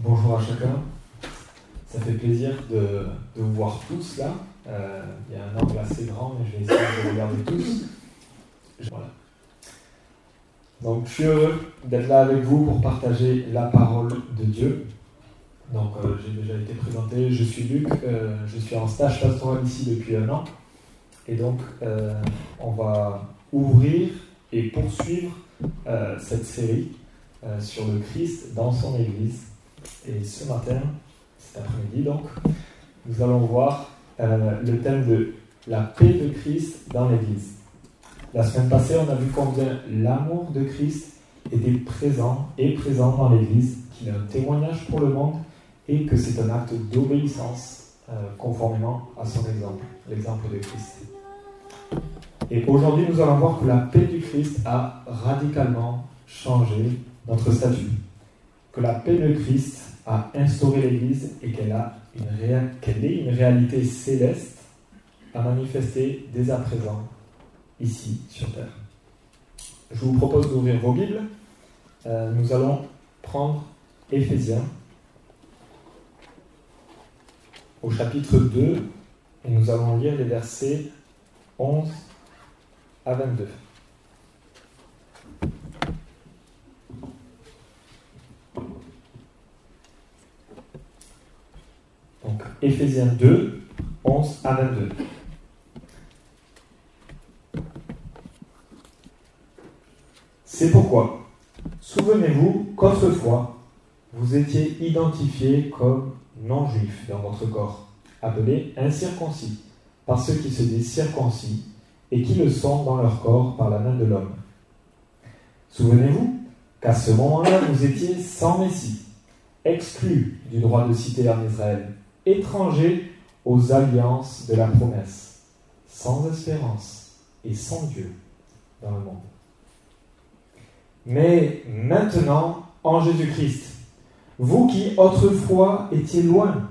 Bonjour à chacun. Ça fait plaisir de vous voir tous là. Il y a un angle assez grand, mais je vais essayer de vous regarder tous. Voilà. Donc, je suis heureux d'être là avec vous pour partager la parole de Dieu. Donc, j'ai déjà été présenté. Je suis Luc. Je suis en stage pastoral ici depuis 1 an. Et donc, on va ouvrir et poursuivre cette série sur le Christ dans son Église. Et ce matin, cet après-midi donc, nous allons voir le thème de la paix de Christ dans l'Église. La semaine passée, on a vu combien l'amour de Christ était présent dans l'Église, qu'il a un témoignage pour le monde et que c'est un acte d'obéissance conformément à son exemple, l'exemple de Christ. Et aujourd'hui, nous allons voir que la paix du Christ a radicalement changé notre statut, que la paix de Christ a instauré l'Église et qu'elle est une réalité céleste à manifester dès à présent, ici, sur Terre. Je vous propose d'ouvrir vos Bibles. Nous allons prendre Éphésiens au chapitre 2 et nous allons lire les versets 11 à 22. Donc, Éphésiens 2, 11 à 22. C'est pourquoi, souvenez-vous qu'autrefois, vous étiez identifiés comme non-juifs dans votre corps, appelés incirconcis, par ceux qui se disent circoncis et qui le sont dans leur corps par la main de l'homme. Souvenez-vous qu'à ce moment-là, vous étiez sans Messie, exclus du droit de cité en Israël, étrangers aux alliances de la promesse, sans espérance et sans Dieu dans le monde. Mais maintenant, en Jésus-Christ, vous qui autrefois étiez loin,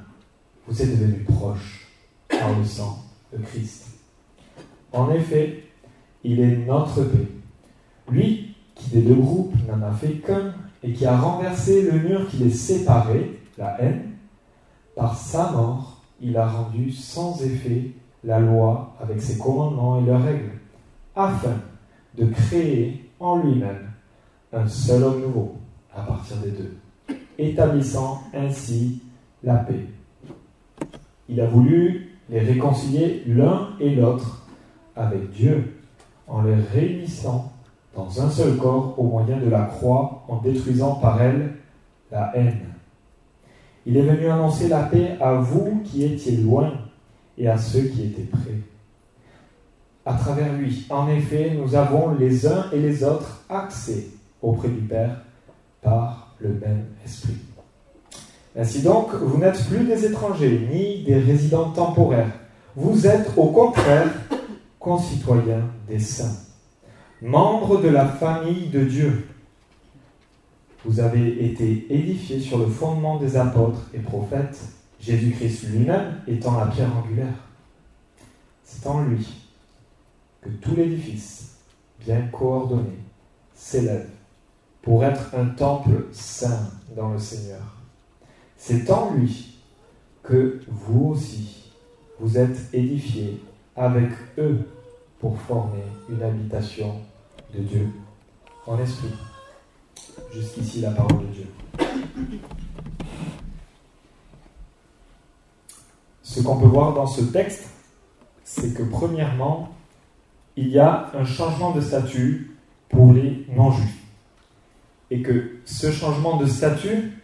vous êtes devenus proches par le sang de Christ. En effet, il est notre paix. Lui qui des deux groupes n'en a fait qu'un et qui a renversé le mur qui les séparait, la haine, par sa mort, il a rendu sans effet la loi avec ses commandements et leurs règles, afin de créer en lui-même un seul homme nouveau à partir des deux, établissant ainsi la paix. Il a voulu les réconcilier l'un et l'autre avec Dieu, en les réunissant dans un seul corps au moyen de la croix, en détruisant par elle la haine. Il est venu annoncer la paix à vous qui étiez loin et à ceux qui étaient près. À travers lui, en effet, nous avons les uns et les autres accès auprès du Père par le même esprit. Ainsi donc, vous n'êtes plus des étrangers ni des résidents temporaires. Vous êtes au contraire concitoyens des saints, membres de la famille de Dieu. Vous avez été édifiés sur le fondement des apôtres et prophètes, Jésus-Christ lui-même étant la pierre angulaire. C'est en lui que tout l'édifice, bien coordonné, s'élève pour être un temple saint dans le Seigneur. C'est en lui que vous aussi, vous êtes édifiés avec eux pour former une habitation de Dieu en esprit. Jusqu'ici, la parole de Dieu. Ce qu'on peut voir dans ce texte, c'est que premièrement, il y a un changement de statut pour les non-juifs. Et que ce changement de statut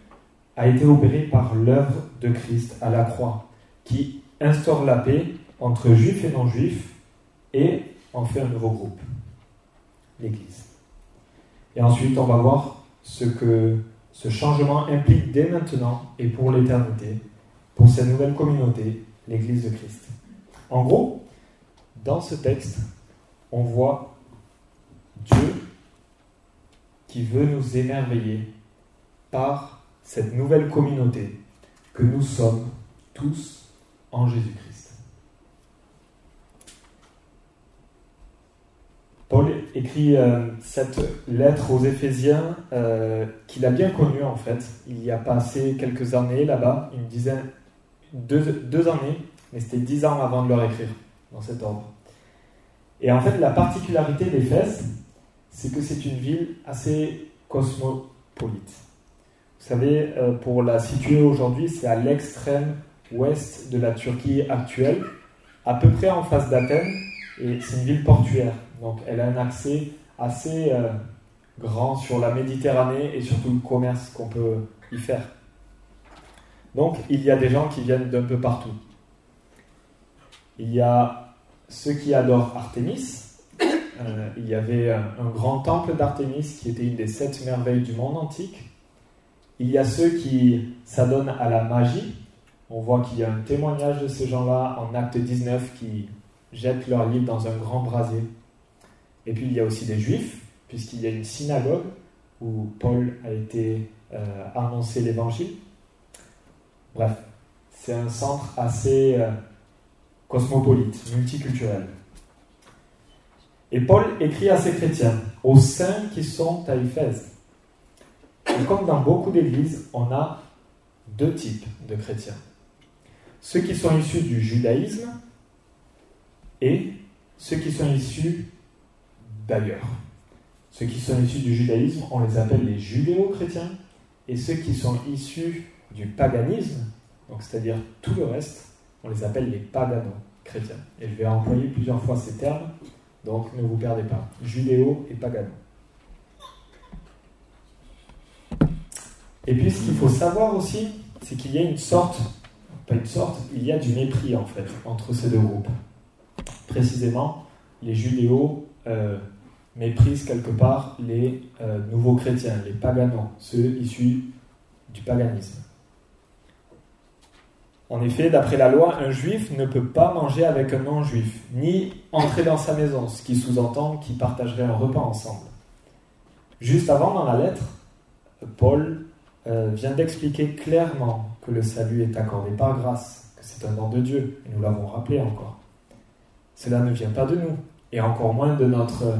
a été opéré par l'œuvre de Christ à la croix, qui instaure la paix entre juifs et non-juifs et en fait un nouveau groupe, l'Église. Et ensuite, on va voir ce que ce changement implique dès maintenant et pour l'éternité, pour cette nouvelle communauté, l'Église de Christ. En gros, dans ce texte, on voit Dieu qui veut nous émerveiller par cette nouvelle communauté que nous sommes tous en Jésus-Christ. Paul écrit cette lettre aux Éphésiens qu'il a bien connue en fait. Il y a passé quelques années là-bas, une dizaine, deux années, mais c'était 10 ans avant de leur écrire, dans cet ordre. Et en fait, la particularité d'Éphèse, c'est que c'est une ville assez cosmopolite. Vous savez, pour la situer aujourd'hui, c'est à l'extrême ouest de la Turquie actuelle, à peu près en face d'Athènes, et c'est une ville portuaire. Donc elle a un accès assez grand sur la Méditerranée et surtout le commerce qu'on peut y faire. Donc il y a des gens qui viennent d'un peu partout. Il y a ceux qui adorent Artémis. Il y avait un grand temple d'Artémis qui était une des 7 merveilles du monde antique. Il y a ceux qui s'adonnent à la magie. On voit qu'il y a un témoignage de ces gens-là en Actes 19 qui jettent leur livre dans un grand brasier. Et puis il y a aussi des Juifs, puisqu'il y a une synagogue où Paul a été annoncé l'Évangile. Bref, c'est un centre assez cosmopolite, multiculturel. Et Paul écrit à ses chrétiens, aux saints qui sont à Éphèse. Et comme dans beaucoup d'églises, on a 2 types de chrétiens. Ceux qui sont issus du judaïsme et ceux qui sont issus d'ailleurs. Ceux qui sont issus du judaïsme, on les appelle les judéo-chrétiens, et ceux qui sont issus du paganisme, donc c'est-à-dire tout le reste, on les appelle les pagano-chrétiens. Et je vais employer plusieurs fois ces termes, donc ne vous perdez pas. Judéo et pagano. Et puis ce qu'il faut savoir aussi, c'est qu'il y a il y a du mépris en fait entre ces 2 groupes. Précisément, les judéo méprisent quelque part les nouveaux chrétiens, les paganans, ceux issus du paganisme. En effet, d'après la loi, un juif ne peut pas manger avec un non-juif, ni entrer dans sa maison, ce qui sous-entend qu'ils partageraient un repas ensemble. Juste avant, dans la lettre, Paul vient d'expliquer clairement que le salut est accordé par grâce, que c'est un don de Dieu, et nous l'avons rappelé encore. Cela ne vient pas de nous, et encore moins de notre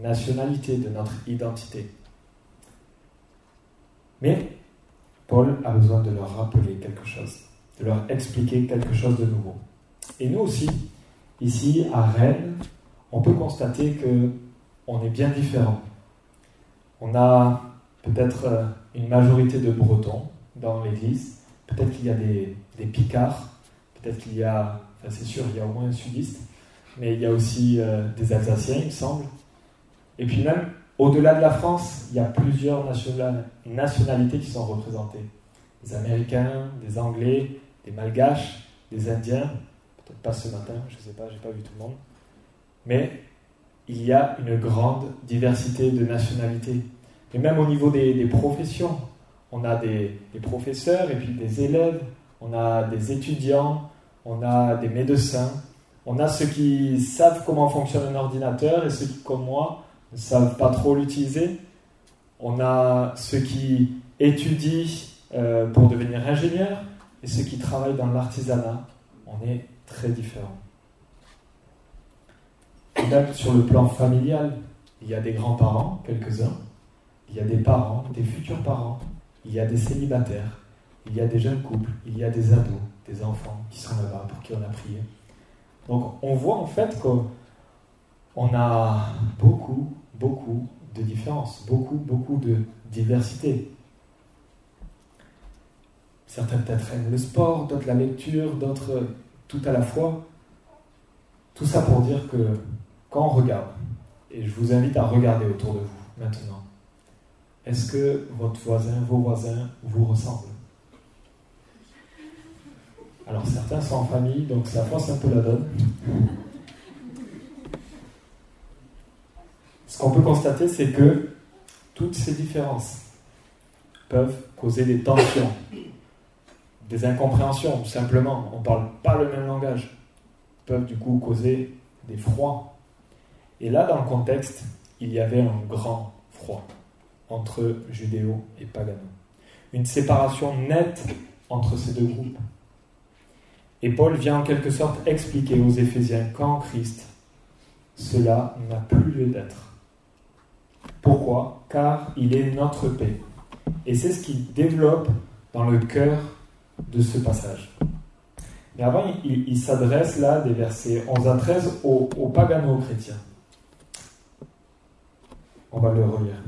nationalité, de notre identité. Mais Paul a besoin de leur rappeler quelque chose, de leur expliquer quelque chose de nouveau. Et nous aussi, ici à Rennes, on peut constater qu'on est bien différents. On a peut-être une majorité de Bretons dans l'église, peut-être qu'il y a des Picards, peut-être qu'il y a, enfin c'est sûr, il y a au moins un sudiste, mais il y a aussi des Alsaciens, il me semble. Et puis même, au-delà de la France, il y a plusieurs nationalités qui sont représentées. Des Américains, des Anglais, des Malgaches, des Indiens. Peut-être pas ce matin, je ne sais pas, je n'ai pas vu tout le monde. Mais il y a une grande diversité de nationalités. Et même au niveau des professions, on a des professeurs et puis des élèves, on a des étudiants, on a des médecins. On a ceux qui savent comment fonctionne un ordinateur et ceux qui, comme moi, ne savent pas trop l'utiliser. On a ceux qui étudient pour devenir ingénieurs et ceux qui travaillent dans l'artisanat. On est très différents. Et même sur le plan familial, il y a des grands-parents, quelques-uns. Il y a des parents, des futurs parents. Il y a des célibataires. Il y a des jeunes couples. Il y a des ados, des enfants qui sont là-bas pour qui on a prié. Donc on voit en fait qu'on a beaucoup de différences, beaucoup de diversité. Certains peut-être aiment le sport, d'autres la lecture, d'autres tout à la fois. Tout ça pour dire que quand on regarde, et je vous invite à regarder autour de vous maintenant, est-ce que votre voisin, vos voisins vous ressemblent ? Alors certains sont en famille, donc ça force un peu la donne. Ce qu'on peut constater, c'est que toutes ces différences peuvent causer des tensions, des incompréhensions, tout simplement. On ne parle pas le même langage. Peuvent du coup causer des froids. Et là, dans le contexte, il y avait un grand froid entre judéos et paganaux. Une séparation nette entre ces 2 groupes. Et Paul vient en quelque sorte expliquer aux Éphésiens qu'en Christ, cela n'a plus lieu d'être. Pourquoi ? Car il est notre paix. Et c'est ce qu'il développe dans le cœur de ce passage. Mais avant, il s'adresse là, des versets 11 à 13, aux pagano-chrétiens. On va le relire.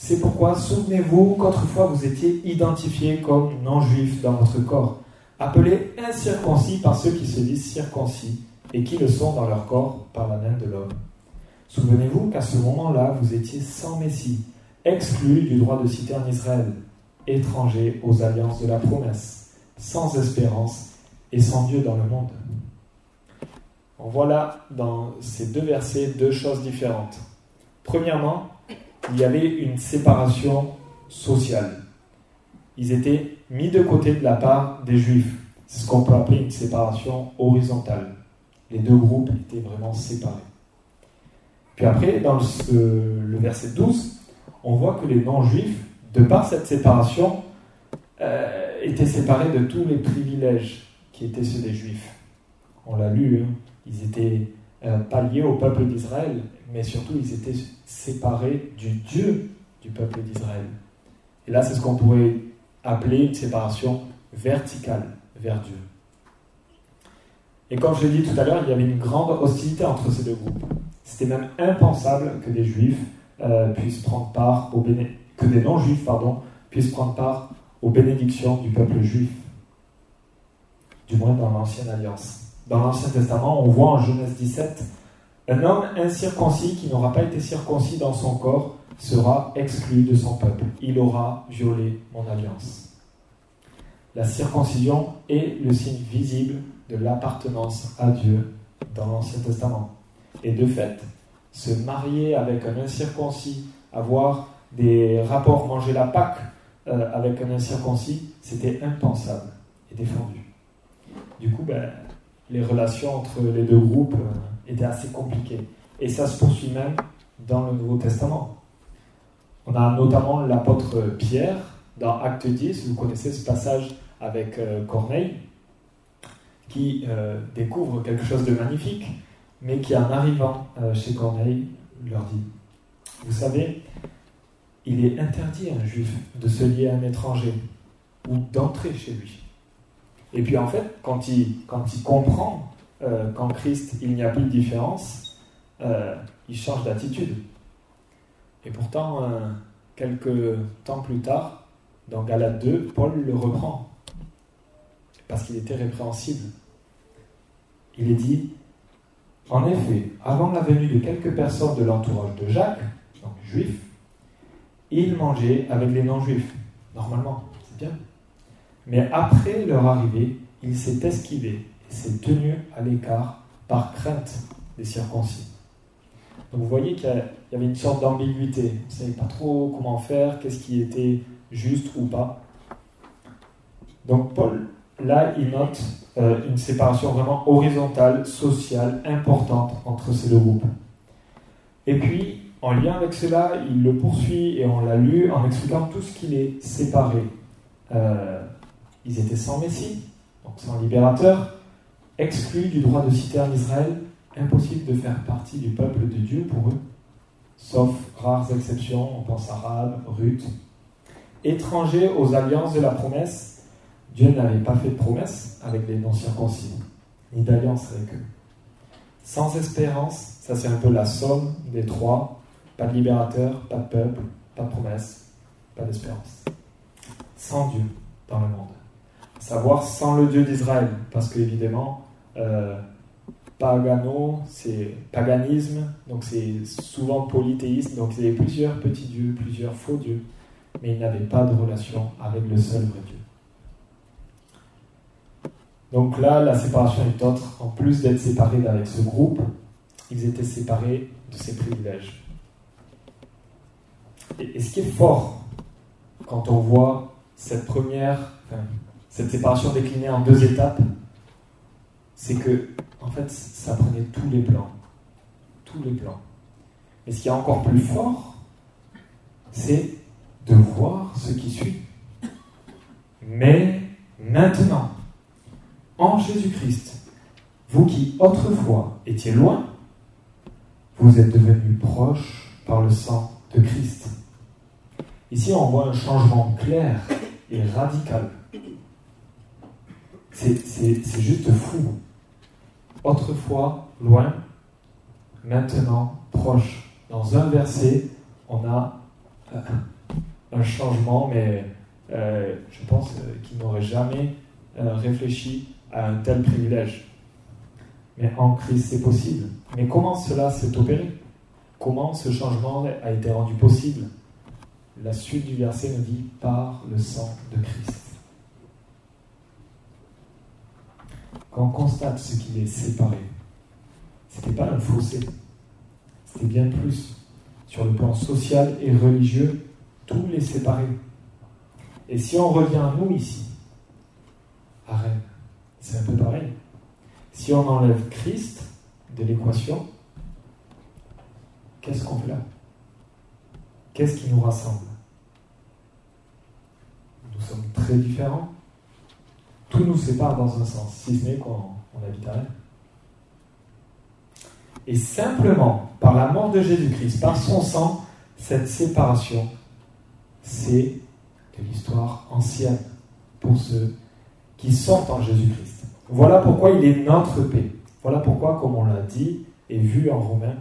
« C'est pourquoi, souvenez-vous qu'autrefois vous étiez identifiés comme non-juifs dans votre corps, appelés incirconcis par ceux qui se disent circoncis et qui le sont dans leur corps par la main de l'homme. Souvenez-vous qu'à ce moment-là, vous étiez sans Messie, exclus du droit de cité en Israël, étrangers aux alliances de la promesse, sans espérance et sans Dieu dans le monde. » On voit là, dans ces deux versets, deux choses différentes. Premièrement, il y avait une séparation sociale. Ils étaient mis de côté de la part des Juifs. C'est ce qu'on peut appeler une séparation horizontale. Les deux groupes étaient vraiment séparés. Puis après, dans le verset 12, on voit que les non-Juifs, de par cette séparation, étaient séparés de tous les privilèges qui étaient ceux des Juifs. On l'a lu, hein, ils étaient pas liés au peuple d'Israël, mais surtout ils étaient séparés du Dieu du peuple d'Israël. Et là, c'est ce qu'on pourrait appeler une séparation verticale vers Dieu. Et comme je l'ai dit tout à l'heure, il y avait une grande hostilité entre ces deux groupes. C'était même impensable que des Juifs puissent prendre part aux que des non-Juifs puissent prendre part aux bénédictions du peuple juif, du moins dans l'Ancienne Alliance. Dans l'Ancien Testament, on voit en Genèse 17, un homme incirconcis qui n'aura pas été circoncis dans son corps sera exclu de son peuple. Il aura violé mon alliance. La circoncision est le signe visible de l'appartenance à Dieu dans l'Ancien Testament. Et de fait, se marier avec un incirconcis, avoir des rapports, manger la Pâque avec un incirconcis, c'était impensable et défendu. Du coup, les relations entre les deux groupes étaient assez compliquées. Et ça se poursuit même dans le Nouveau Testament. On a notamment l'apôtre Pierre, dans Actes 10, vous connaissez ce passage avec Corneille, qui découvre quelque chose de magnifique, mais qui, en arrivant chez Corneille, leur dit « Vous savez, il est interdit à un juif de se lier à un étranger ou d'entrer chez lui. » Et puis en fait, quand il comprend qu'en Christ, il n'y a plus de différence, il change d'attitude. Et pourtant, quelques temps plus tard, dans Galates 2, Paul le reprend, parce qu'il était répréhensible. Il est dit: « En effet, avant la venue de quelques personnes de l'entourage de Jacques, donc juif, ils mangeaient avec les non-juifs. Normalement, c'est bien. Mais après leur arrivée, il s'est esquivé et s'est tenu à l'écart par crainte des circoncis. » Donc vous voyez qu'il y avait une sorte d'ambiguïté. On ne savait pas trop comment faire, qu'est-ce qui était juste ou pas. Donc Paul, là, il note une séparation vraiment horizontale, sociale, importante entre ces deux groupes. Et puis, en lien avec cela, il le poursuit, et on l'a lu, en expliquant tout ce qui les séparait. Ils étaient sans Messie, donc sans libérateur, exclus du droit de cité en Israël, impossible de faire partie du peuple de Dieu pour eux, sauf rares exceptions, on pense à Rahab, Ruth. Étrangers aux alliances de la promesse, Dieu n'avait pas fait de promesse avec les non-circoncis, ni d'alliance avec eux. Sans espérance, ça c'est un peu la somme des trois, pas de libérateur, pas de peuple, pas de promesse, pas d'espérance. Sans Dieu dans le monde. À savoir sans le Dieu d'Israël, parce que évidemment, pagano, c'est paganisme, donc c'est souvent polythéisme, donc il y avait plusieurs petits dieux, plusieurs faux dieux, mais ils n'avaient pas de relation avec le seul vrai Dieu. Donc là, la séparation est autre. En plus d'être séparés avec ce groupe, ils étaient séparés de ses privilèges. Et ce qui est fort, quand on voit cette séparation déclinée en deux étapes, c'est que, en fait, ça prenait tous les plans. Tous les plans. Mais ce qui est encore plus fort, c'est de voir ce qui suit. Mais maintenant, en Jésus-Christ, vous qui autrefois étiez loin, vous êtes devenus proches par le sang de Christ. Ici, on voit un changement clair et radical. C'est juste fou. Autrefois, loin, maintenant, proche. Dans un verset, on a un changement, mais je pense qu'il n'aurait jamais réfléchi à un tel privilège. Mais en Christ, c'est possible. Mais comment cela s'est opéré? Comment ce changement a été rendu possible? La suite du verset nous dit « par le sang de Christ ». Quand on constate ce qui les séparait, ce n'était pas un fossé, c'était bien plus. Sur le plan social et religieux, tout les séparait. Et si on revient à nous ici, à Rennes, c'est un peu pareil. Si on enlève Christ de l'équation, qu'est-ce qu'on fait là? Qu'est-ce qui nous rassemble? Nous sommes très différents. Tout nous sépare dans un sens, si ce n'est qu'on habite à Rennes. Et simplement, par la mort de Jésus-Christ, par son sang, cette séparation, c'est de l'histoire ancienne pour ceux qui sont en Jésus-Christ. Voilà pourquoi il est notre paix. Voilà pourquoi, comme on l'a dit et vu en Romains,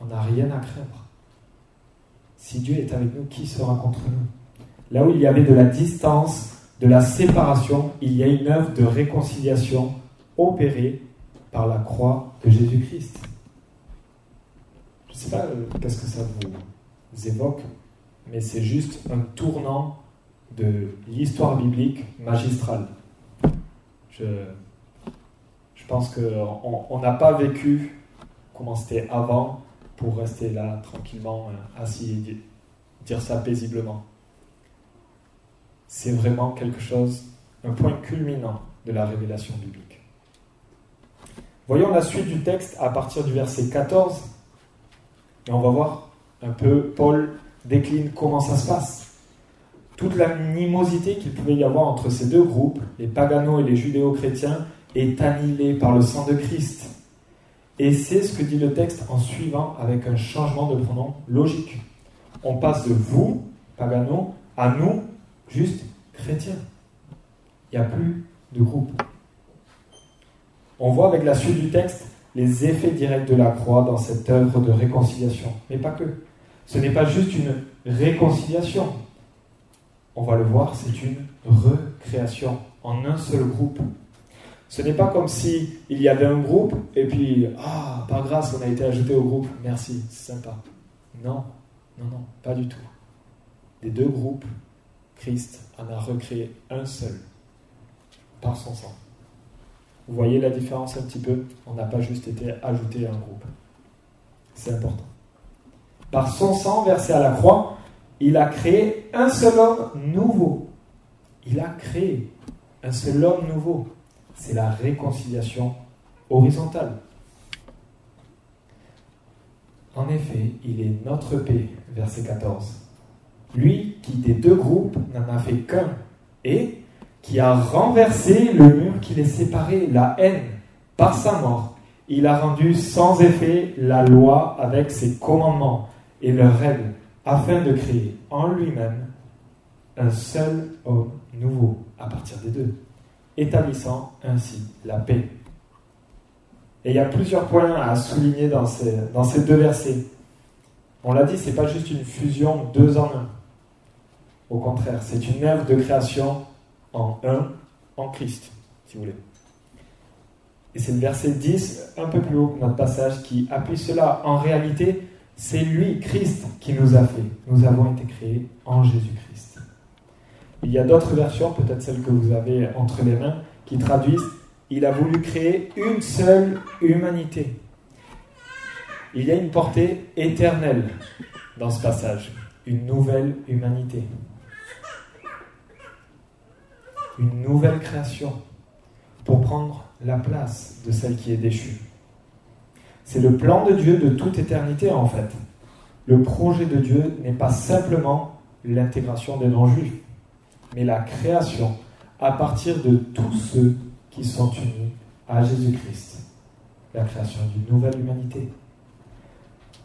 on n'a rien à craindre. Si Dieu est avec nous, qui sera contre nous? Là où il y avait de la distance, de la séparation, il y a une œuvre de réconciliation opérée par la croix de Jésus-Christ. Je ne sais pas qu'est-ce que ça vous évoque, mais c'est juste un tournant de l'histoire biblique magistrale. Je pense qu'on n'a pas vécu comment c'était avant pour rester là tranquillement, assis et dire ça paisiblement. C'est vraiment quelque chose, un point culminant de la révélation biblique. Voyons la suite du texte à partir du verset 14. Et on va voir un peu, Paul décline comment ça se passe. Toute l'animosité qu'il pouvait y avoir entre ces deux groupes, les paganos et les judéo-chrétiens, est annihilée par le sang de Christ. Et c'est ce que dit le texte en suivant avec un changement de pronom logique. On passe de vous, paganos, à nous, juste chrétiens. Il n'y a plus de groupe. On voit avec la suite du texte les effets directs de la croix dans cette œuvre de réconciliation. Mais pas que. Ce n'est pas juste une réconciliation. On va le voir, c'est une recréation en un seul groupe. Ce n'est pas comme si il y avait un groupe et puis « Ah, par grâce, on a été ajouté au groupe. Merci, c'est sympa. » Non, non, non, pas du tout. Des deux groupes, Christ en a recréé un seul par son sang. Vous voyez la différence un petit peu? On n'a pas juste été ajouté à un groupe. C'est important. Par son sang versé à la croix, il a créé un seul homme nouveau. Il a créé un seul homme nouveau. C'est la réconciliation horizontale. En effet, il est notre paix, verset 14. Lui qui des deux groupes n'en a fait qu'un et qui a renversé le mur qui les séparait, la haine, par sa mort. Il a rendu sans effet la loi avec ses commandements et leurs règles, afin de créer en lui-même un seul homme nouveau à partir des deux, établissant ainsi la paix. Et il y a plusieurs points à souligner dans ces deux versets. On l'a dit, ce n'est pas juste une fusion deux en un. Au contraire, c'est une œuvre de création en un, en Christ, si vous voulez. Et c'est le verset 10, un peu plus haut que notre passage, qui appuie cela. En réalité, c'est lui, Christ, qui nous a fait. Nous avons été créés en Jésus-Christ. Il y a d'autres versions, peut-être celles que vous avez entre les mains, qui traduisent « Il a voulu créer une seule humanité ». Il y a une portée éternelle dans ce passage, une nouvelle humanité. Une nouvelle création pour prendre la place de celle qui est déchue. C'est le plan de Dieu de toute éternité en fait. Le projet de Dieu n'est pas simplement l'intégration des non-juifs, mais la création à partir de tous ceux qui sont unis à Jésus-Christ. La création d'une nouvelle humanité.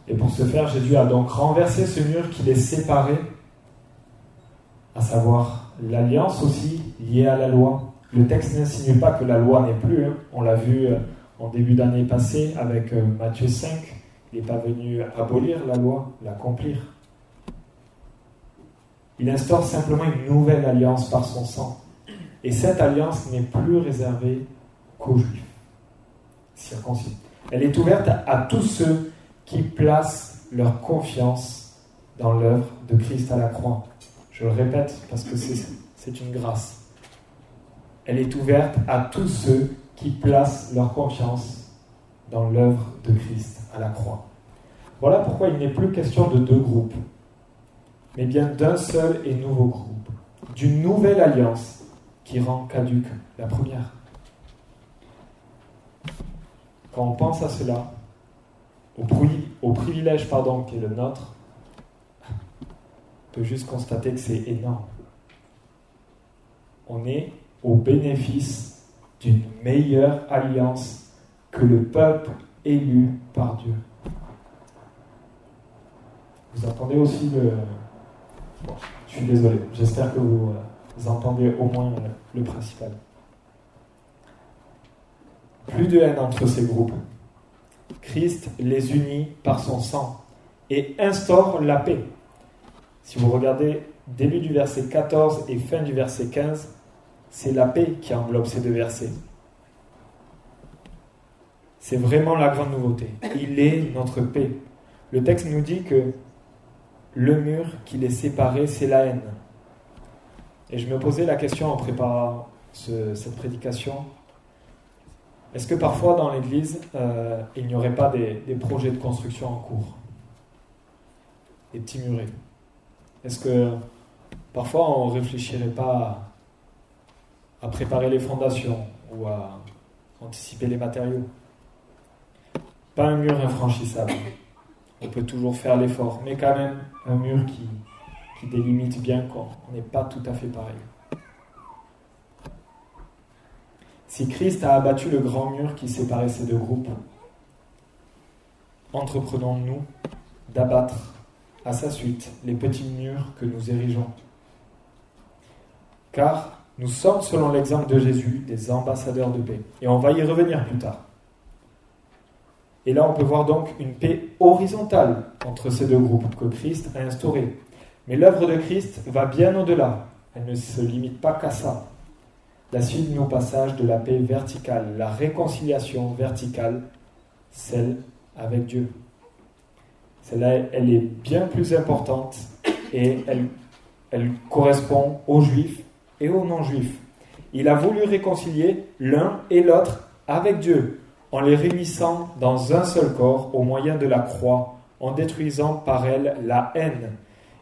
Et pour ce faire, Jésus a donc renversé ce mur qui les séparait, à savoir l'alliance aussi liée à la loi. Le texte n'insinue pas que la loi n'est plus, hein. On l'a vu en début d'année passée avec Matthieu 5, il n'est pas venu abolir la loi, l'accomplir. Il instaure simplement une nouvelle alliance par son sang. Et cette alliance n'est plus réservée qu'aux Juifs circoncis. Elle est ouverte à tous ceux qui placent leur confiance dans l'œuvre de Christ à la croix. Je le répète parce que c'est une grâce. Elle est ouverte à tous ceux qui placent leur confiance dans l'œuvre de Christ à la croix. Voilà pourquoi il n'est plus question de deux groupes, mais bien d'un seul et nouveau groupe, d'une nouvelle alliance qui rend caduque la première. Quand on pense à cela, au privilège qui est le nôtre, on peut juste constater que c'est énorme. On est au bénéfice d'une meilleure alliance que le peuple élu par Dieu. Vous entendez aussi le... Bon, je suis désolé, j'espère que vous entendez au moins le principal. Plus de haine entre ces groupes. Christ les unit par son sang et instaure la paix. Si vous regardez début du verset 14 et fin du verset 15, c'est la paix qui englobe ces deux versets. C'est vraiment la grande nouveauté. Il est notre paix. Le texte nous dit que le mur qui les séparait, c'est la haine. Et je me posais la question en préparant cette prédication. Est-ce que parfois dans l'Église, il n'y aurait pas des projets de construction en cours? Des petits murets. Est-ce que parfois on ne réfléchirait pas à préparer les fondations ou à anticiper les matériaux? Pas un mur infranchissable. On peut toujours faire l'effort, mais quand même un mur qui délimite bien qu'on n'est pas tout à fait pareil. Si Christ a abattu le grand mur qui séparait ces deux groupes, entreprenons-nous d'abattre à sa suite les petits murs que nous érigeons. Car nous sommes, selon l'exemple de Jésus, des ambassadeurs de paix. Et on va y revenir plus tard. Et là, on peut voir donc une paix horizontale entre ces deux groupes que Christ a instaurée. Mais l'œuvre de Christ va bien au-delà. Elle ne se limite pas qu'à ça. La suite nous passage de la paix verticale, la réconciliation verticale, celle avec Dieu. Celle-là, elle est bien plus importante et elle correspond aux Juifs et aux non-Juifs. Il a voulu réconcilier l'un et l'autre avec Dieu, en les réunissant dans un seul corps au moyen de la croix, en détruisant par elle la haine.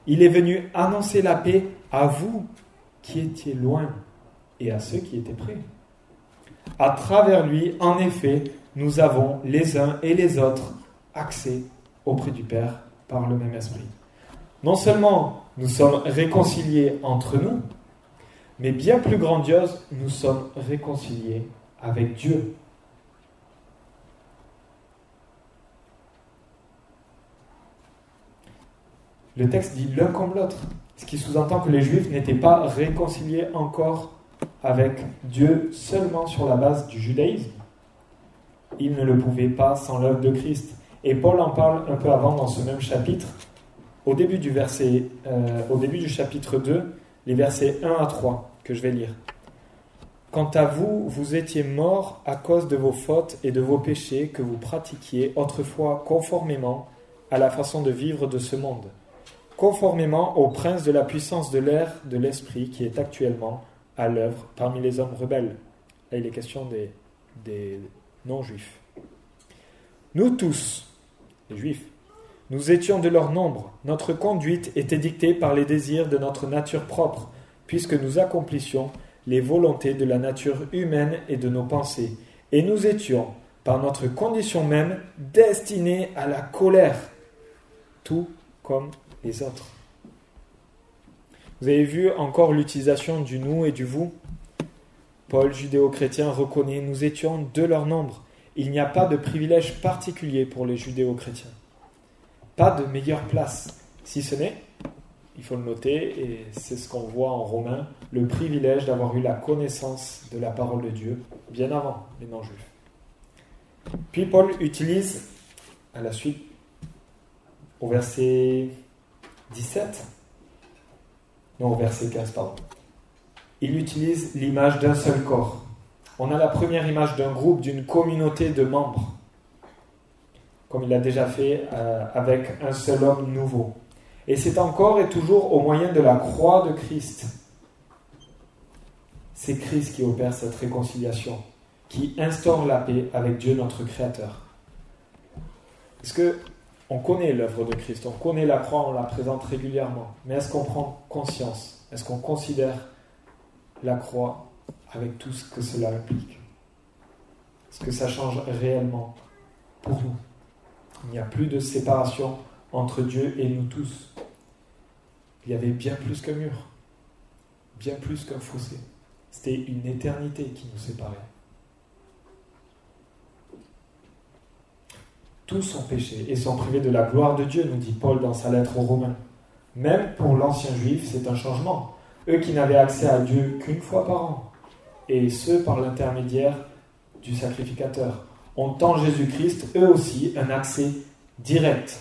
Il est venu annoncer la paix à vous qui étiez loin et à ceux qui étaient prêts. À travers lui, en effet, nous avons les uns et les autres accès auprès du Père par le même esprit. Non seulement nous sommes réconciliés entre nous, mais bien plus grandiose, nous sommes réconciliés avec Dieu. Le texte dit l'un comme l'autre, ce qui sous-entend que les Juifs n'étaient pas réconciliés encore avec Dieu seulement sur la base du judaïsme. Ils ne le pouvaient pas sans l'œuvre de Christ. Et Paul en parle un peu avant dans ce même chapitre. Au début du chapitre 2, les versets 1 à 3 que je vais lire. « Quant à vous, vous étiez morts à cause de vos fautes et de vos péchés que vous pratiquiez autrefois conformément à la façon de vivre de ce monde, conformément au prince de la puissance de l'air de l'esprit qui est actuellement à l'œuvre parmi les hommes rebelles. » Là, il est question des non-juifs. « Nous tous, les juifs, nous étions de leur nombre. Notre conduite était dictée par les désirs de notre nature propre, puisque nous accomplissions les volontés de la nature humaine et de nos pensées. Et nous étions, par notre condition même, destinés à la colère, tout comme les autres. » Vous avez vu encore l'utilisation du « nous » et du « vous ». Paul, judéo-chrétien, reconnaît « nous étions de leur nombre ». Il n'y a pas de privilège particulier pour les judéo-chrétiens. pas de meilleure place, si ce n'est, il faut le noter, et c'est ce qu'on voit en Romains, le privilège d'avoir eu la connaissance de la parole de Dieu bien avant les non-juifs. Puis Paul utilise, à la suite, au verset 17, non, au verset 15, pardon, il utilise l'image d'un seul corps. On a la première image d'un groupe, d'une communauté de membres, comme il l'a déjà fait avec un seul homme nouveau. Et c'est encore et toujours au moyen de la croix de Christ. C'est Christ qui opère cette réconciliation, qui instaure la paix avec Dieu notre Créateur. Est-ce qu'on connaît l'œuvre de Christ, on connaît la croix, on la présente régulièrement, mais est-ce qu'on prend conscience, est-ce qu'on considère la croix avec tout ce que cela implique? Est-ce que ça change réellement pour nous? Il n'y a plus de séparation entre Dieu et nous tous. Il y avait bien plus qu'un mur, bien plus qu'un fossé. C'était une éternité qui nous séparait. Tous ont péché et sont privés de la gloire de Dieu, nous dit Paul dans sa lettre aux Romains. Même pour l'ancien juif, c'est un changement. Eux qui n'avaient accès à Dieu qu'une fois par an, et ce par l'intermédiaire du sacrificateur, ont en Jésus-Christ, eux aussi, un accès direct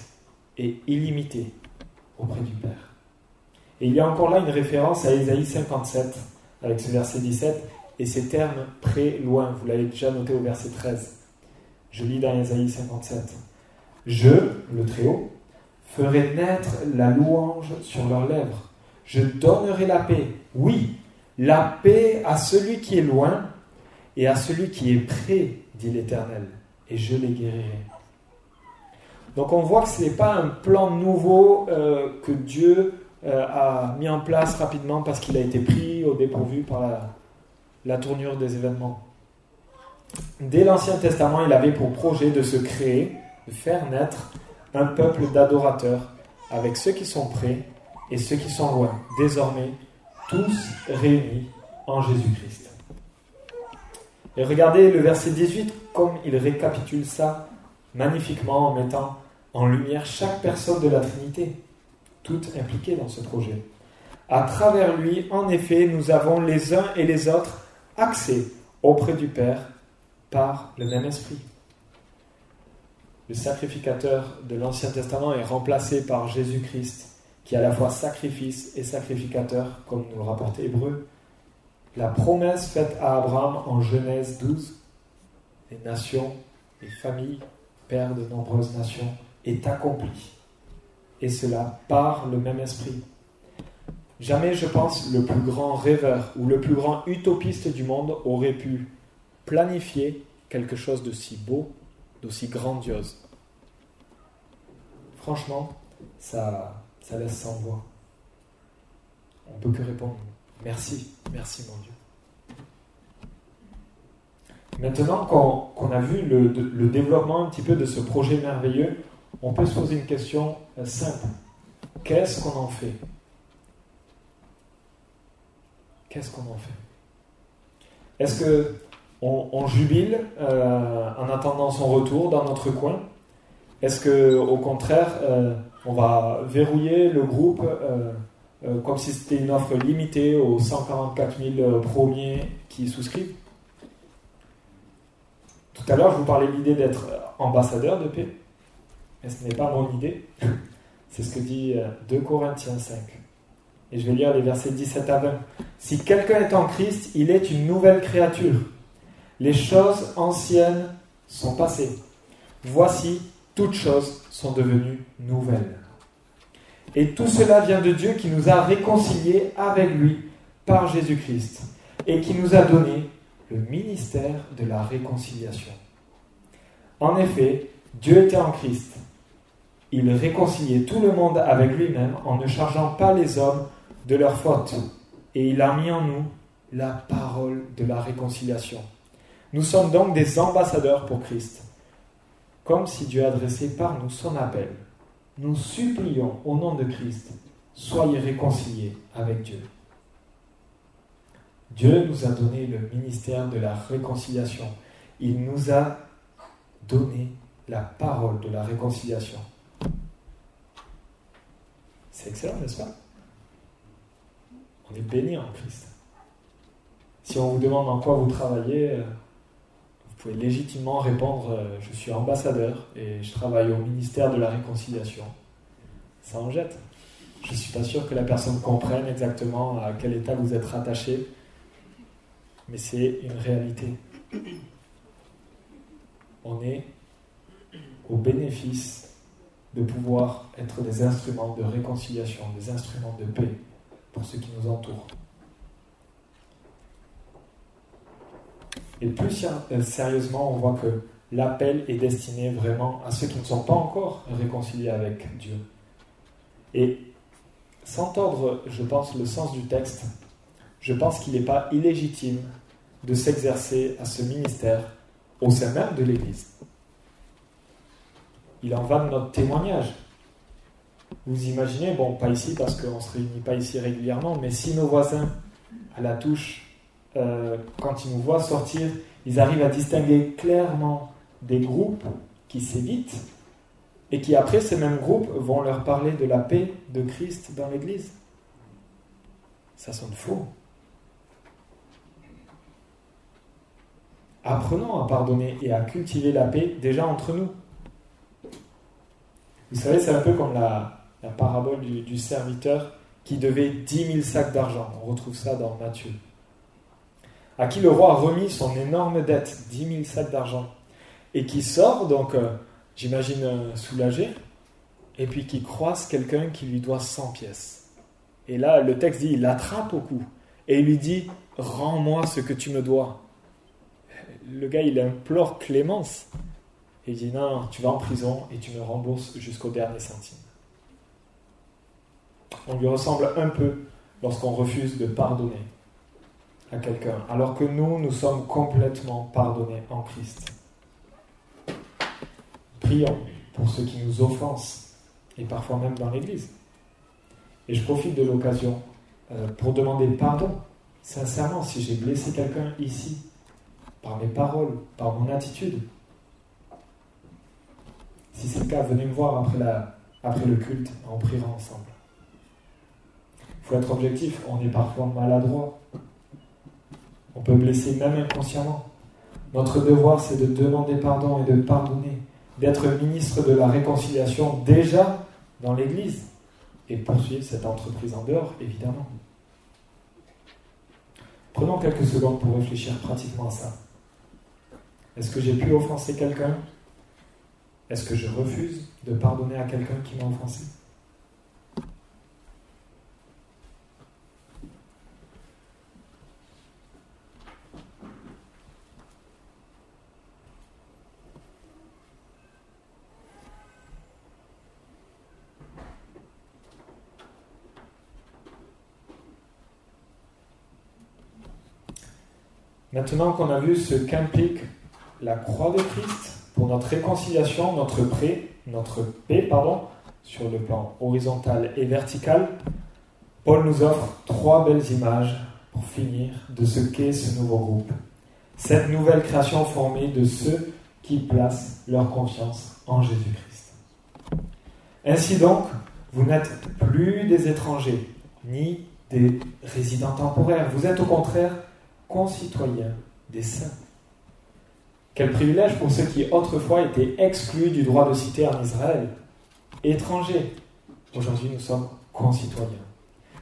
et illimité auprès du Père. Et il y a encore là une référence à Ésaïe 57, avec ce verset 17, et ces termes près, loin, vous l'avez déjà noté au verset 13. Je lis dans Ésaïe 57. « Je, le Très-Haut, ferai naître la louange sur leurs lèvres. Je donnerai la paix, oui, la paix à celui qui est loin et à celui qui est près, dit l'Éternel, et je les guérirai. » Donc on voit que ce n'est pas un plan nouveau que Dieu a mis en place rapidement parce qu'il a été pris au dépourvu par la tournure des événements. Dès l'Ancien Testament, il avait pour projet de se créer, de faire naître un peuple d'adorateurs avec ceux qui sont près et ceux qui sont loin, désormais tous réunis en Jésus-Christ. Et regardez le verset 18, comme il récapitule ça magnifiquement en mettant en lumière chaque personne de la Trinité, toutes impliquées dans ce projet. À travers lui, en effet, nous avons les uns et les autres accès auprès du Père par le même esprit. Le sacrificateur de l'Ancien Testament est remplacé par Jésus-Christ, qui est à la fois sacrifice et sacrificateur, comme nous le rapporte Hébreu. La promesse faite à Abraham en Genèse 12, les nations, les familles, Père de nombreuses nations, est accomplie. Et cela par le même esprit. Jamais, je pense, le plus grand rêveur ou le plus grand utopiste du monde aurait pu planifier quelque chose d'aussi beau, d'aussi grandiose. Franchement, ça laisse sans voix. On ne peut que répondre « Merci, merci mon Dieu ». Maintenant qu'on a vu le développement un petit peu de ce projet merveilleux, on peut se poser une question simple. Qu'est-ce qu'on en fait? Qu'est-ce qu'on en fait? Est-ce qu'on jubile en attendant son retour dans notre coin? Est-ce qu'au contraire, on va verrouiller le groupe comme si c'était une offre limitée aux 144 000 premiers qui souscrivent? Tout à l'heure, je vous parlais de l'idée d'être ambassadeur de paix, mais ce n'est pas mon idée. C'est ce que dit 2 Corinthiens 5. Et je vais lire les versets 17 à 20. « Si quelqu'un est en Christ, il est une nouvelle créature. Les choses anciennes sont passées. Voici, toutes choses sont devenues nouvelles. Et tout cela vient de Dieu qui nous a réconciliés avec lui par Jésus-Christ et qui nous a donné le ministère de la réconciliation. En effet, Dieu était en Christ. Il réconciliait tout le monde avec lui-même en ne chargeant pas les hommes de leurs fautes. Et il a mis en nous la parole de la réconciliation. Nous sommes donc des ambassadeurs pour Christ, comme si Dieu adressait par nous son appel. Nous supplions au nom de Christ, soyez réconciliés avec Dieu. » Dieu nous a donné le ministère de la réconciliation. Il nous a donné la parole de la réconciliation. C'est excellent, n'est-ce pas? On est béni en Christ. Si on vous demande en quoi vous travaillez, vous pouvez légitimement répondre « Je suis ambassadeur et je travaille au ministère de la réconciliation ». Ça en jette. Je ne suis pas sûr que la personne comprenne exactement à quel état vous êtes rattaché, mais c'est une réalité. On est au bénéfice de pouvoir être des instruments de réconciliation, des instruments de paix pour ceux qui nous entourent. Et plus sérieusement, on voit que l'appel est destiné vraiment à ceux qui ne sont pas encore réconciliés avec Dieu. Et sans tordre, je pense, le sens du texte, je pense qu'il n'est pas illégitime de s'exercer à ce ministère au sein même de l'Église. Il en va de notre témoignage. Vous imaginez, bon, pas ici parce qu'on ne se réunit pas ici régulièrement, mais si nos voisins à la touche, quand ils nous voient sortir, ils arrivent à distinguer clairement des groupes qui s'évitent et qui après ces mêmes groupes vont leur parler de la paix de Christ dans l'Église. Ça sonne faux. Apprenons à pardonner et à cultiver la paix déjà entre nous. Vous savez, c'est un peu comme la parabole du serviteur qui devait 10 000 sacs d'argent. On retrouve ça dans Matthieu. À qui le roi a remis son énorme dette, 10 000 sacs d'argent, et qui sort, donc j'imagine soulagé, et puis qui croise quelqu'un qui lui doit 100 pièces. Et là, le texte dit, il l'attrape au cou, et il lui dit, « Rends-moi ce que tu me dois. » Le gars, il implore clémence. Il dit, non, tu vas en prison et tu me rembourses jusqu'au dernier centime. On lui ressemble un peu lorsqu'on refuse de pardonner à quelqu'un, alors que nous sommes complètement pardonnés en Christ. Prions pour ceux qui nous offensent, et parfois même dans l'Église. Et je profite de l'occasion pour demander pardon. Sincèrement, si j'ai blessé quelqu'un ici, par mes paroles, par mon attitude, si c'est le cas, venez me voir après le culte, on priera ensemble. Il faut être objectif, on est parfois maladroit. On peut blesser même inconsciemment. Notre devoir, c'est de demander pardon et de pardonner, d'être ministre de la réconciliation déjà dans l'Église et poursuivre cette entreprise en dehors, évidemment. Prenons quelques secondes pour réfléchir pratiquement à ça. Est-ce que j'ai pu offenser quelqu'un ? Est-ce que je refuse de pardonner à quelqu'un qui m'a offensé ? Maintenant qu'on a vu ce qu'implique la croix de Christ, pour notre réconciliation, notre paix, sur le plan horizontal et vertical, Paul nous offre 3 belles images pour finir de ce qu'est ce nouveau groupe. Cette nouvelle création formée de ceux qui placent leur confiance en Jésus-Christ. Ainsi donc, vous n'êtes plus des étrangers, ni des résidents temporaires. Vous êtes au contraire concitoyens des saints. Quel privilège pour ceux qui autrefois étaient exclus du droit de cité en Israël, étrangers. Aujourd'hui, nous sommes concitoyens.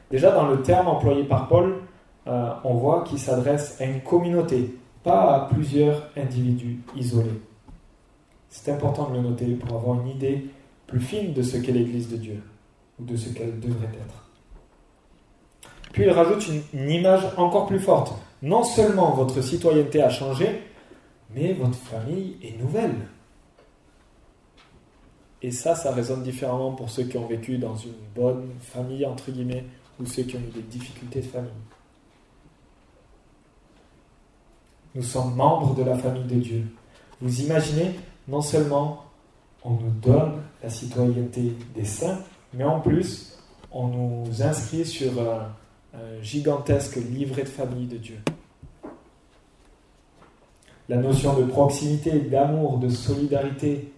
Déjà, dans le terme employé par Paul, on voit qu'il s'adresse à une communauté, pas à plusieurs individus isolés. C'est important de le noter pour avoir une idée plus fine de ce qu'est l'Église de Dieu, ou de ce qu'elle devrait être. Puis il rajoute une image encore plus forte. Non seulement votre citoyenneté a changé, mais votre famille est nouvelle. Et ça résonne différemment pour ceux qui ont vécu dans une bonne famille, entre guillemets, ou ceux qui ont eu des difficultés de famille. Nous sommes membres de la famille de Dieu. Vous imaginez, non seulement on nous donne la citoyenneté des saints, mais en plus, on nous inscrit sur un gigantesque livret de famille de Dieu. La notion de proximité, d'amour, de solidarité,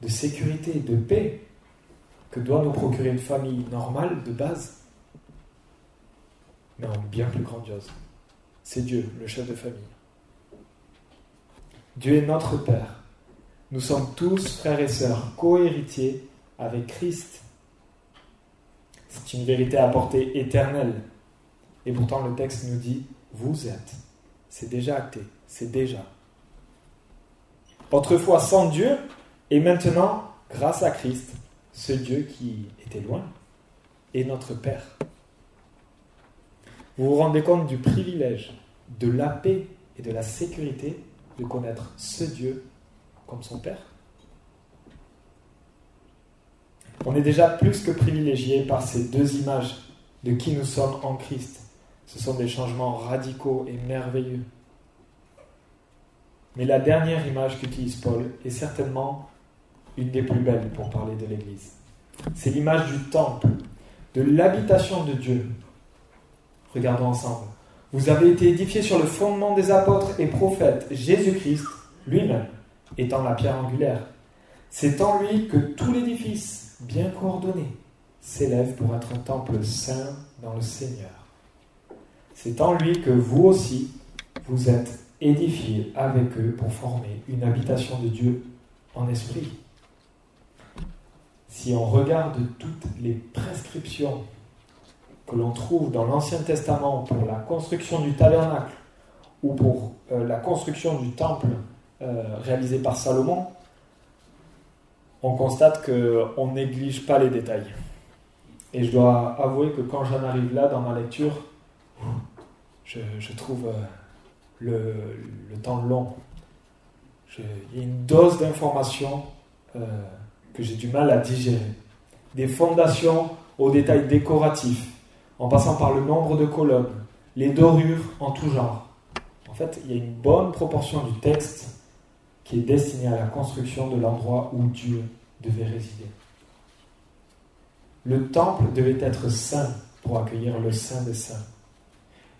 de sécurité, de paix que doit nous procurer une famille normale de base, mais en bien plus grandiose. C'est Dieu, le chef de famille. Dieu est notre Père. Nous sommes tous frères et sœurs, co-héritiers avec Christ. C'est une vérité à portée éternelle. Et pourtant, le texte nous dit « Vous êtes ». C'est déjà acté, c'est déjà. Autrefois sans Dieu, et maintenant, grâce à Christ, ce Dieu qui était loin est notre Père. Vous vous rendez compte du privilège, de la paix et de la sécurité de connaître ce Dieu comme son Père ? On est déjà plus que privilégiés par ces deux images de qui nous sommes en Christ. Ce sont des changements radicaux et merveilleux. Mais la dernière image qu'utilise Paul est certainement une des plus belles pour parler de l'Église. C'est l'image du temple, de l'habitation de Dieu. Regardons ensemble. « Vous avez été édifiés sur le fondement des apôtres et prophètes, Jésus-Christ, lui-même, étant la pierre angulaire. C'est en lui que tout l'édifice, bien coordonné, s'élève pour être un temple saint dans le Seigneur. C'est en lui que vous aussi, vous êtes édifiés avec eux pour former une habitation de Dieu en esprit. » Si on regarde toutes les prescriptions que l'on trouve dans l'Ancien Testament pour la construction du tabernacle ou pour la construction du temple réalisé par Salomon, on constate qu'on ne néglige pas les détails. Et je dois avouer que quand j'en arrive là dans ma lecture, je trouve le temps long. Il y a une dose d'informations que j'ai du mal à digérer. Des fondations aux détails décoratifs, en passant par le nombre de colonnes, les dorures en tout genre. En fait, il y a une bonne proportion du texte qui est destinée à la construction de l'endroit où Dieu devait résider. Le temple devait être saint pour accueillir le Saint des Saints.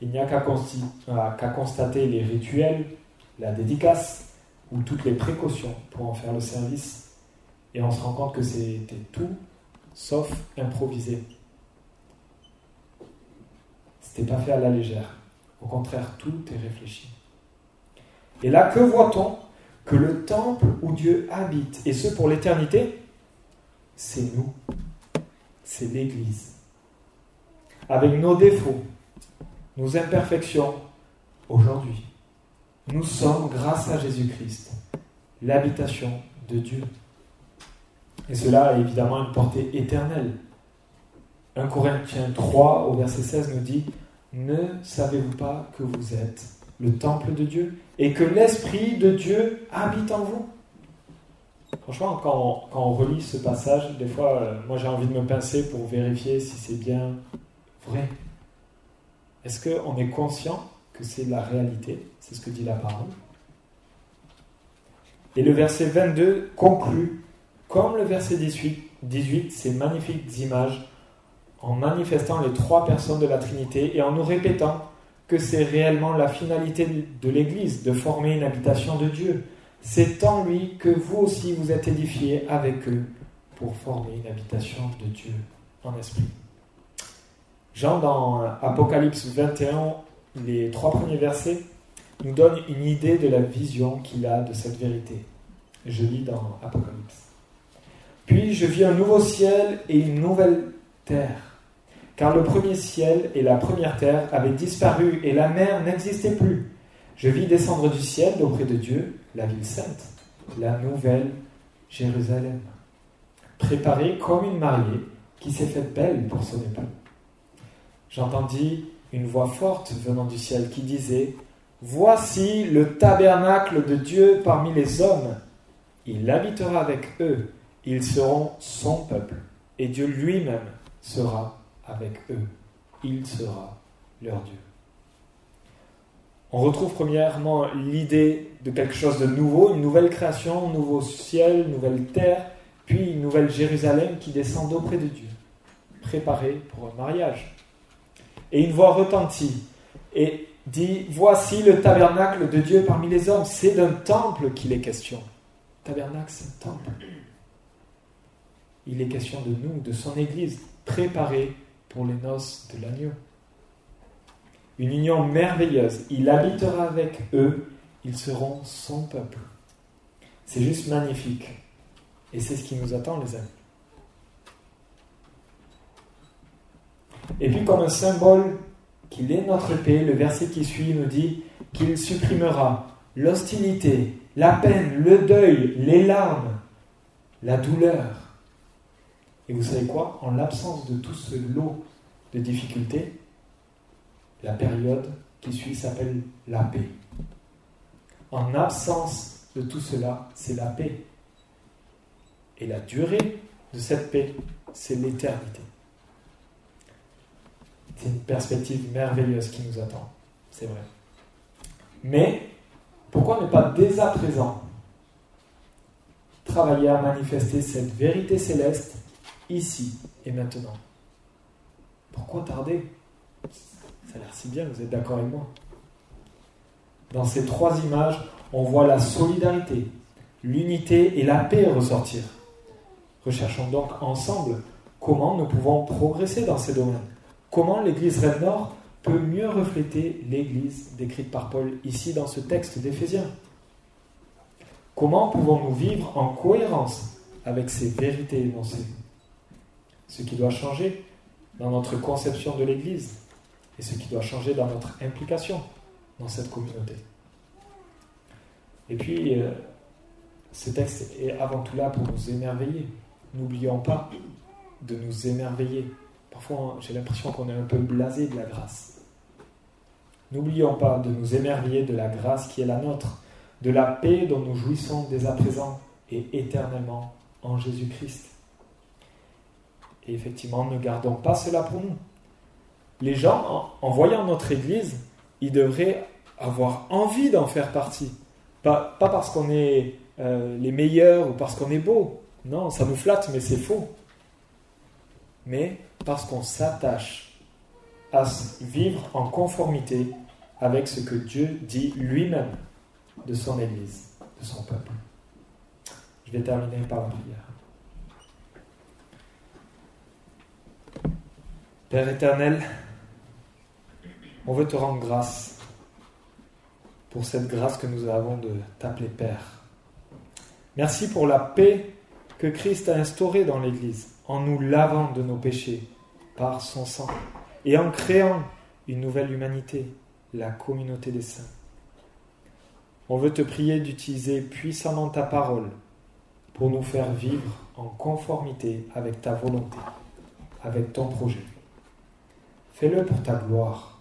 Il n'y a qu'à constater les rituels, la dédicace ou toutes les précautions pour en faire le service. Et on se rend compte que c'était tout, sauf improvisé. C'était pas fait à la légère. Au contraire, tout est réfléchi. Et là, que voit-on ? Que le temple où Dieu habite, et ce pour l'éternité, c'est nous. C'est l'Église. Avec nos défauts, nos imperfections, aujourd'hui, nous sommes, grâce à Jésus-Christ, l'habitation de Dieu. Et cela a évidemment une portée éternelle. 1 Corinthiens 3, au verset 16, nous dit « Ne savez-vous pas que vous êtes le temple de Dieu et que l'Esprit de Dieu habite en vous ?» Franchement, quand on relit ce passage, des fois, moi j'ai envie de me pincer pour vérifier si c'est bien vrai. Est-ce qu'on est conscient que c'est la réalité ? C'est ce que dit la parole. Et le verset 22 conclut comme le verset 18, ces magnifiques images, en manifestant les trois personnes de la Trinité et en nous répétant que c'est réellement la finalité de l'Église, de former une habitation de Dieu. C'est en lui que vous aussi vous êtes édifiés avec eux pour former une habitation de Dieu en esprit. Jean, dans Apocalypse 21, les trois premiers versets, nous donne une idée de la vision qu'il a de cette vérité. Je lis dans Apocalypse. Puis je vis un nouveau ciel et une nouvelle terre, car le premier ciel et la première terre avaient disparu et la mer n'existait plus. Je vis descendre du ciel auprès de Dieu, la ville sainte, la nouvelle Jérusalem, préparée comme une mariée qui s'est faite belle pour son époux. J'entendis une voix forte venant du ciel qui disait « Voici le tabernacle de Dieu parmi les hommes, il habitera avec eux. Ils seront son peuple, et Dieu lui-même sera avec eux. Il sera leur Dieu. » On retrouve premièrement l'idée de quelque chose de nouveau, une nouvelle création, un nouveau ciel, une nouvelle terre, puis une nouvelle Jérusalem qui descend auprès de Dieu, préparée pour un mariage. Et une voix retentit et dit « Voici le tabernacle de Dieu parmi les hommes. » C'est d'un temple qu'il est question. Tabernacle, c'est un temple. Il est question de nous, de son Église, préparée pour les noces de l'agneau. Une union merveilleuse. Il habitera avec eux, ils seront son peuple. C'est juste magnifique. Et c'est ce qui nous attend, les amis. Et puis, comme un symbole qu'il est notre épée, le verset qui suit nous dit qu'il supprimera l'hostilité, la peine, le deuil, les larmes, la douleur. Et vous savez quoi? En l'absence de tout ce lot de difficultés, la période qui suit s'appelle la paix. En absence de tout cela, c'est la paix. Et la durée de cette paix, c'est l'éternité. C'est une perspective merveilleuse qui nous attend, c'est vrai. Mais, pourquoi ne pas dès à présent travailler à manifester cette vérité céleste ici et maintenant? Pourquoi tarder? Ça a l'air si bien, vous êtes d'accord avec moi? Dans ces trois images, on voit la solidarité, l'unité et la paix ressortir. Recherchons donc ensemble comment nous pouvons progresser dans ces domaines. Comment l'Église Rennes-Nord peut mieux refléter l'Église décrite par Paul ici dans ce texte d'Éphésiens? Comment pouvons-nous vivre en cohérence avec ces vérités énoncées? Ce qui doit changer dans notre conception de l'Église et ce qui doit changer dans notre implication dans cette communauté. Et puis, ce texte est avant tout là pour nous émerveiller. N'oublions pas de nous émerveiller. Parfois, j'ai l'impression qu'on est un peu blasé de la grâce. N'oublions pas de nous émerveiller de la grâce qui est la nôtre, de la paix dont nous jouissons dès à présent et éternellement en Jésus-Christ. Et effectivement, ne gardons pas cela pour nous. Les gens, en voyant notre Église, ils devraient avoir envie d'en faire partie. Pas parce qu'on est les meilleurs ou parce qu'on est beau. Non, ça nous flatte, mais c'est faux. Mais parce qu'on s'attache à vivre en conformité avec ce que Dieu dit lui-même de son Église, de son peuple. Je vais terminer par la prière. Père éternel, on veut te rendre grâce pour cette grâce que nous avons de t'appeler Père. Merci pour la paix que Christ a instaurée dans l'Église, en nous lavant de nos péchés par son sang et en créant une nouvelle humanité, la communauté des saints. On veut te prier d'utiliser puissamment ta parole pour nous faire vivre en conformité avec ta volonté, avec ton projet. Fais-le pour ta gloire.